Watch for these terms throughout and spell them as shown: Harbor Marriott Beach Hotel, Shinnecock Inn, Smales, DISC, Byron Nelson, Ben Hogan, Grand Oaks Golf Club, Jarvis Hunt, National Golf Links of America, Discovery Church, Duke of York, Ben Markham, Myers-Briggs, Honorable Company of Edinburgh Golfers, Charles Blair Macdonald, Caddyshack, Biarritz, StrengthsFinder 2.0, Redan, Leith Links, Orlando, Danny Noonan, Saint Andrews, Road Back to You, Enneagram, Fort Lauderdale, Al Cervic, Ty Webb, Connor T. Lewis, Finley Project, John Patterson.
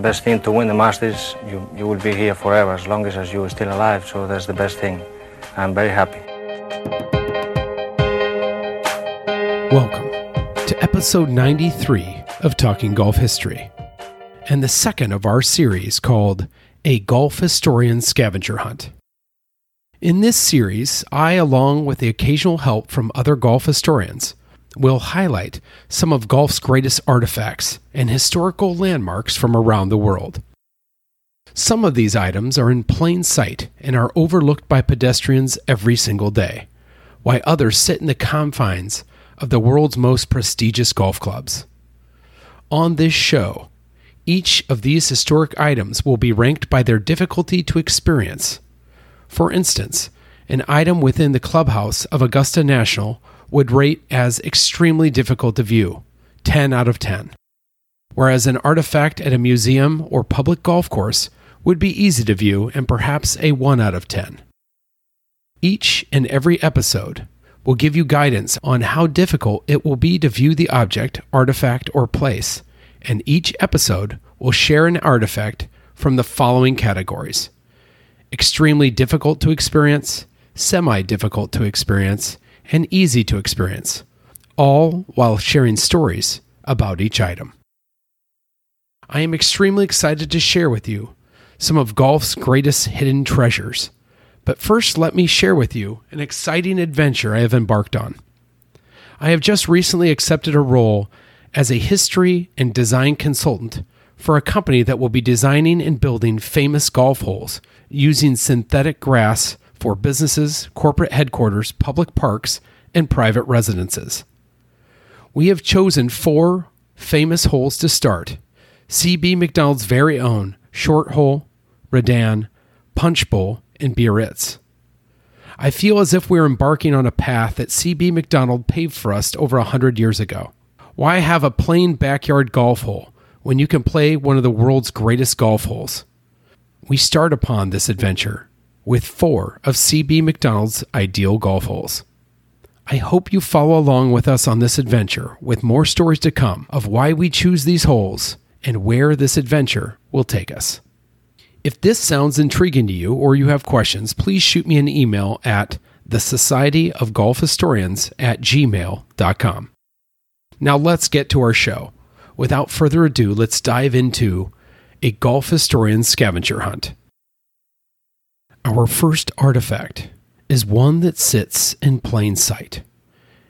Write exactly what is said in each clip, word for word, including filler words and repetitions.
The best thing to win the Masters, you, you will be here forever, as long as, as you are still alive, so that's the best thing. I'm very happy. Welcome to episode ninety-three of Talking Golf History, and the second of our series called A Golf Historian Scavenger Hunt. In this series, I, along with the occasional help from other golf historians, will highlight some of golf's greatest artifacts and historical landmarks from around the world. Some of these items are in plain sight and are overlooked by pedestrians every single day, while others sit in the confines of the world's most prestigious golf clubs. On this show, each of these historic items will be ranked by their difficulty to experience. For instance, an item within the clubhouse of Augusta National would rate as extremely difficult to view, ten out of ten. Whereas an artifact at a museum or public golf course would be easy to view and perhaps a one out of ten. Each and every episode will give you guidance on how difficult it will be to view the object, artifact, or place, and each episode will share an artifact from the following categories: extremely difficult to experience, semi-difficult to experience, and easy to experience, all while sharing stories about each item. I am extremely excited to share with you some of golf's greatest hidden treasures, but first let me share with you an exciting adventure I have embarked on. I have just recently accepted a role as a history and design consultant for a company that will be designing and building famous golf holes using synthetic grass for businesses, corporate headquarters, public parks, and private residences. We have chosen four famous holes to start: C B McDonald's very own Short Hole, Redan, Punch Bowl, and Biarritz. I feel as if we're embarking on a path that C B McDonald paved for us over one hundred years ago. Why have a plain backyard golf hole when you can play one of the world's greatest golf holes? We start upon this adventure with four of C B McDonald's ideal golf holes. I hope you follow along with us on this adventure, with more stories to come of why we choose these holes and where this adventure will take us. If this sounds intriguing to you or you have questions, please shoot me an email at the society of golf historians at gmail dot com. Now let's get to our show. Without further ado, let's dive into A Golf Historian Scavenger Hunt. Our first artifact is one that sits in plain sight,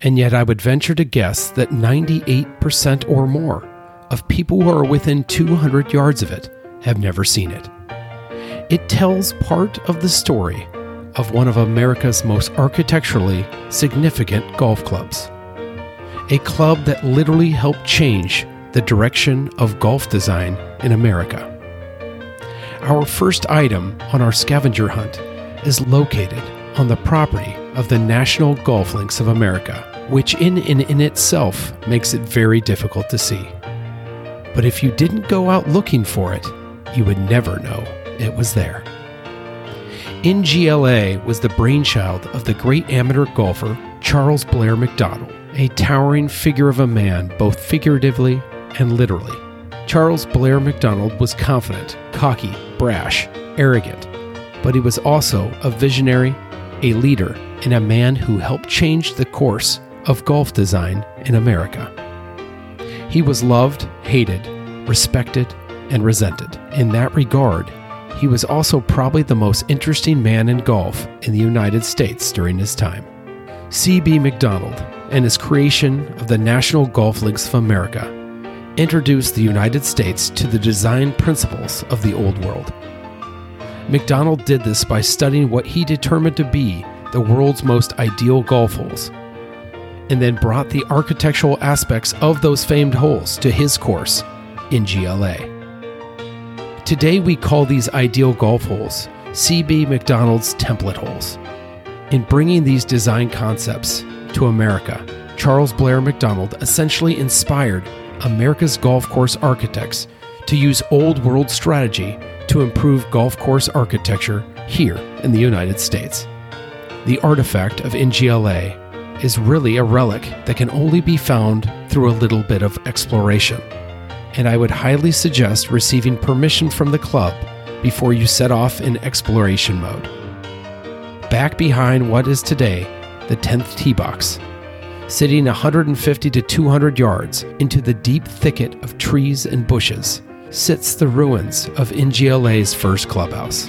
and yet I would venture to guess that ninety-eight percent or more of people who are within two hundred yards of it have never seen it. It tells part of the story of one of America's most architecturally significant golf clubs, a club that literally helped change the direction of golf design in America. Our first item on our scavenger hunt is located on the property of the National Golf Links of America, which in and in itself makes it very difficult to see. But if you didn't go out looking for it, you would never know it was there. N G L A was the brainchild of the great amateur golfer Charles Blair Macdonald, a towering figure of a man both figuratively and literally. Charles Blair Macdonald was confident, cocky, brash, arrogant, but he was also a visionary, a leader, and a man who helped change the course of golf design in America. He was loved, hated, respected, and resented. In that regard, he was also probably the most interesting man in golf in the United States during his time. C B McDonald and his creation of the National Golf Links of America introduced the United States to the design principles of the old world. McDonald did this by studying what he determined to be the world's most ideal golf holes. and then brought the architectural aspects of those famed holes to his course, N G L A. Today we call these ideal golf holes C B Macdonald's template holes. In bringing these design concepts to America, Charles Blair Macdonald essentially inspired America's golf course architects to use old world strategy to improve golf course architecture here in the United States. The artifact of N G L A is really a relic that can only be found through a little bit of exploration, and I would highly suggest receiving permission from the club before you set off in exploration mode. Back behind what is today the tenth tee box, sitting one hundred fifty to two hundred yards into the deep thicket of trees and bushes, sits the ruins of N G L A's first clubhouse.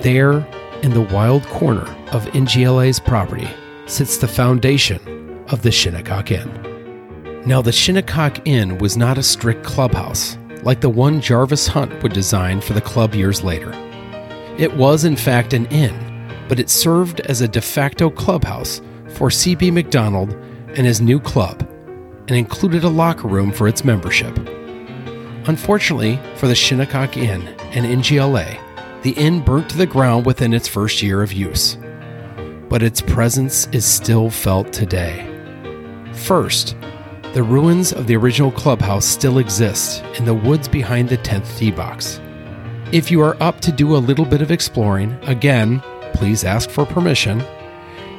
There, in the wild corner of N G L A's property, sits the foundation of the Shinnecock Inn. Now, the Shinnecock Inn was not a strict clubhouse like the one Jarvis Hunt would design for the club years later. It was, in fact, an inn, but it served as a de facto clubhouse for C B Macdonald and his new club, and included a locker room for its membership. Unfortunately for the Shinnecock Inn and N G L A, the inn burnt to the ground within its first year of use, but its presence is still felt today. First, the ruins of the original clubhouse still exist in the woods behind the tenth tee box. If you are up to do a little bit of exploring, again, please ask for permission,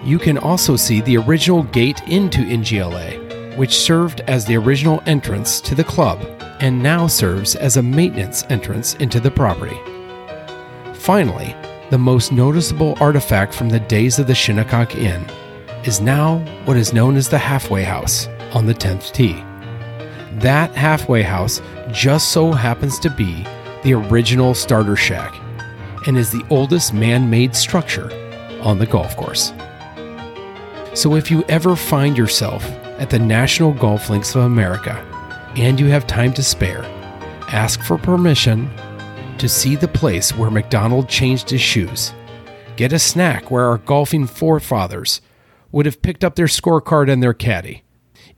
you can also see the original gate into N G L A, which served as the original entrance to the club and now serves as a maintenance entrance into the property. Finally, the most noticeable artifact from the days of the Shinnecock Inn is now what is known as the halfway house on the tenth tee. That halfway house just so happens to be the original starter shack and is the oldest man-made structure on the golf course. So if you ever find yourself at the National Golf Links of America and you have time to spare, ask for permission to see the place where Macdonald changed his shoes, get a snack where our golfing forefathers would have picked up their scorecard and their caddy.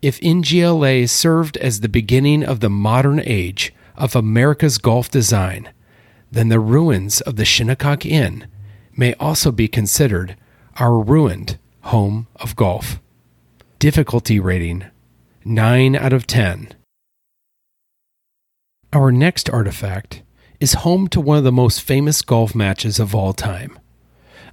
If N G L A served as the beginning of the modern age of America's golf design, then the ruins of the Shinnecock Inn may also be considered our ruined home of golf. Difficulty rating, nine out of ten. Our next artifact is home to one of the most famous golf matches of all time,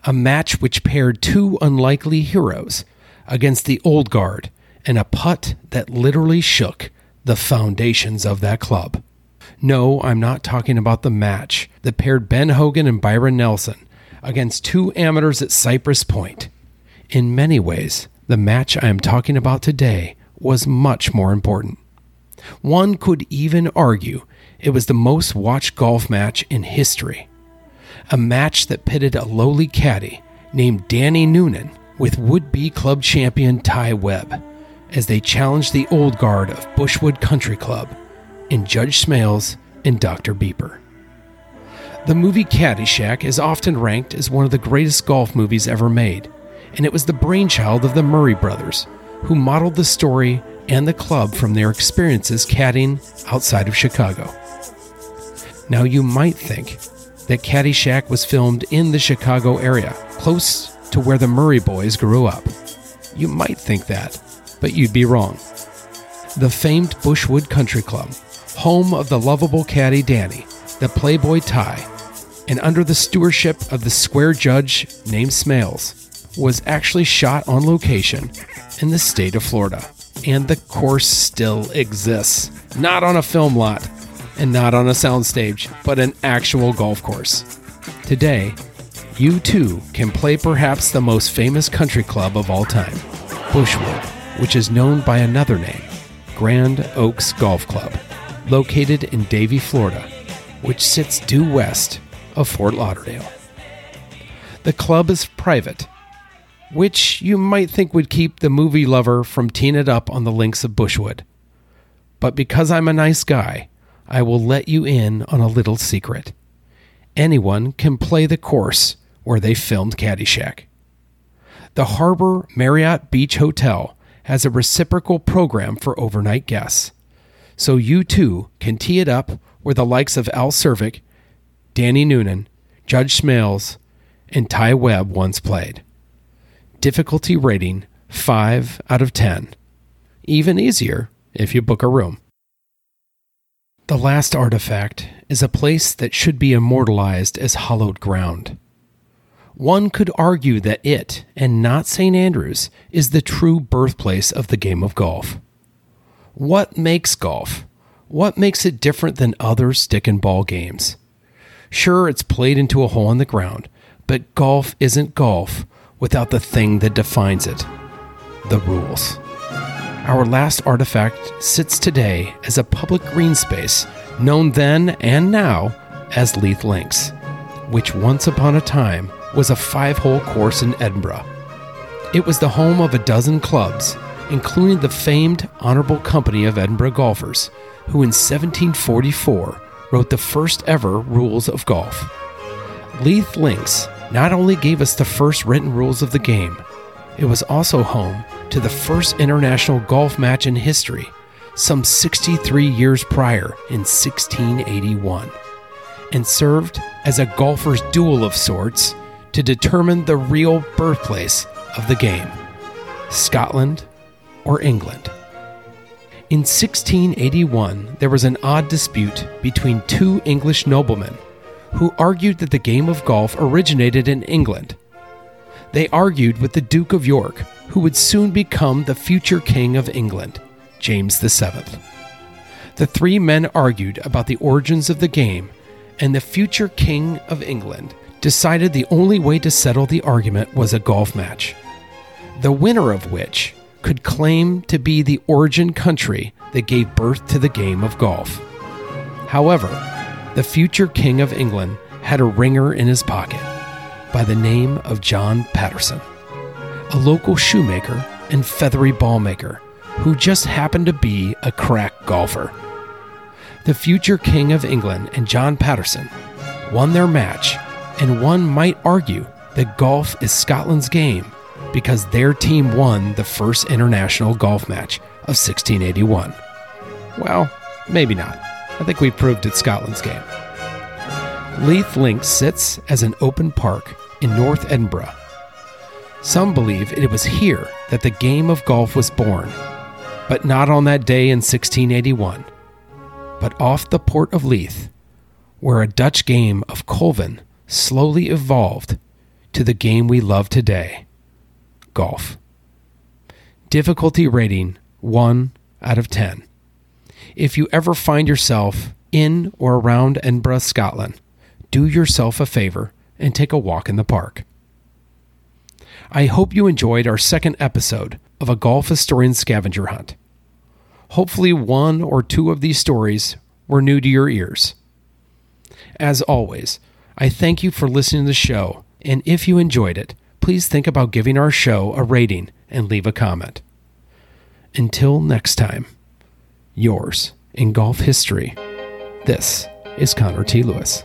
a match which paired two unlikely heroes against the old guard and a putt that literally shook the foundations of that club. No, I'm not talking about the match that paired Ben Hogan and Byron Nelson against two amateurs at Cypress Point. In many ways, the match I am talking about today was much more important. One could even argue it was the most watched golf match in history. A match that pitted a lowly caddy named Danny Noonan with would-be club champion Ty Webb as they challenged the old guard of Bushwood Country Club in Judge Smales and Doctor Beeper. The movie Caddyshack is often ranked as one of the greatest golf movies ever made, and it was the brainchild of the Murray brothers, who modeled the story and the club from their experiences caddying outside of Chicago. Now you might think that Caddyshack was filmed in the Chicago area, close to where the Murray boys grew up. You might think that, but you'd be wrong. The famed Bushwood Country Club, home of the lovable caddy Danny, the playboy Ty, and under the stewardship of the square judge named Smales, was actually shot on location in the state of Florida. And the course still exists. Not on a film lot, and not on a soundstage, but an actual golf course. Today, you too can play perhaps the most famous country club of all time, Bushwood, which is known by another name, Grand Oaks Golf Club, located in Davie, Florida, which sits due west of Fort Lauderdale. The club is private, which you might think would keep the movie lover from teeing it up on the links of Bushwood. But because I'm a nice guy, I will let you in on a little secret. Anyone can play the course where they filmed Caddyshack. The Harbor Marriott Beach Hotel has a reciprocal program for overnight guests. So you too can tee it up where the likes of Al Cervic, Danny Noonan, Judge Smales, and Ty Webb once played. Difficulty rating five out of ten. Even easier if you book a room. The last artifact is a place that should be immortalized as hallowed ground. One could argue that it, and not Saint Andrews, is the true birthplace of the game of golf. What makes golf? What makes it different than other stick and ball games? Sure, it's played into a hole in the ground, but golf isn't golf without the thing that defines it, the rules. Our last artifact sits today as a public green space known then and now as Leith Links, which once upon a time was a five-hole course in Edinburgh. It was the home of a dozen clubs, including the famed Honorable Company of Edinburgh Golfers, who in seventeen forty-four wrote the first ever rules of golf. Leith Links not only gave us the first written rules of the game, it was also home to the first international golf match in history, some sixty-three years prior in sixteen eighty-one, and served as a golfer's duel of sorts to determine the real birthplace of the game, Scotland or England. In sixteen eighty-one, there was an odd dispute between two English noblemen who argued that the game of golf originated in England. They argued with the Duke of York, who would soon become the future King of England, James the seventh. The three men argued about the origins of the game, and the future King of England decided the only way to settle the argument was a golf match, the winner of which could claim to be the origin country that gave birth to the game of golf. However, the future King of England had a ringer in his pocket, by the name of John Patterson, a local shoemaker and feathery ballmaker who just happened to be a crack golfer. The future King of England and John Patterson won their match, and one might argue that golf is Scotland's game because their team won the first international golf match of sixteen eighty-one. Well, maybe not. I think we proved it's Scotland's game. Leith Links sits as an open park in North Edinburgh. Some believe it was here that the game of golf was born, but not on that day in sixteen eighty-one, but off the port of Leith, where a Dutch game of Colvin slowly evolved to the game we love today, golf. Difficulty rating one out of ten. If you ever find yourself in or around Edinburgh, Scotland, do yourself a favor and take a walk in the park. I hope you enjoyed our second episode of A Golf Historian Scavenger Hunt. Hopefully one or two of these stories were new to your ears. As always, I thank you for listening to the show, and if you enjoyed it, please think about giving our show a rating and leave a comment. Until next time, yours in golf history, this is Connor T. Lewis.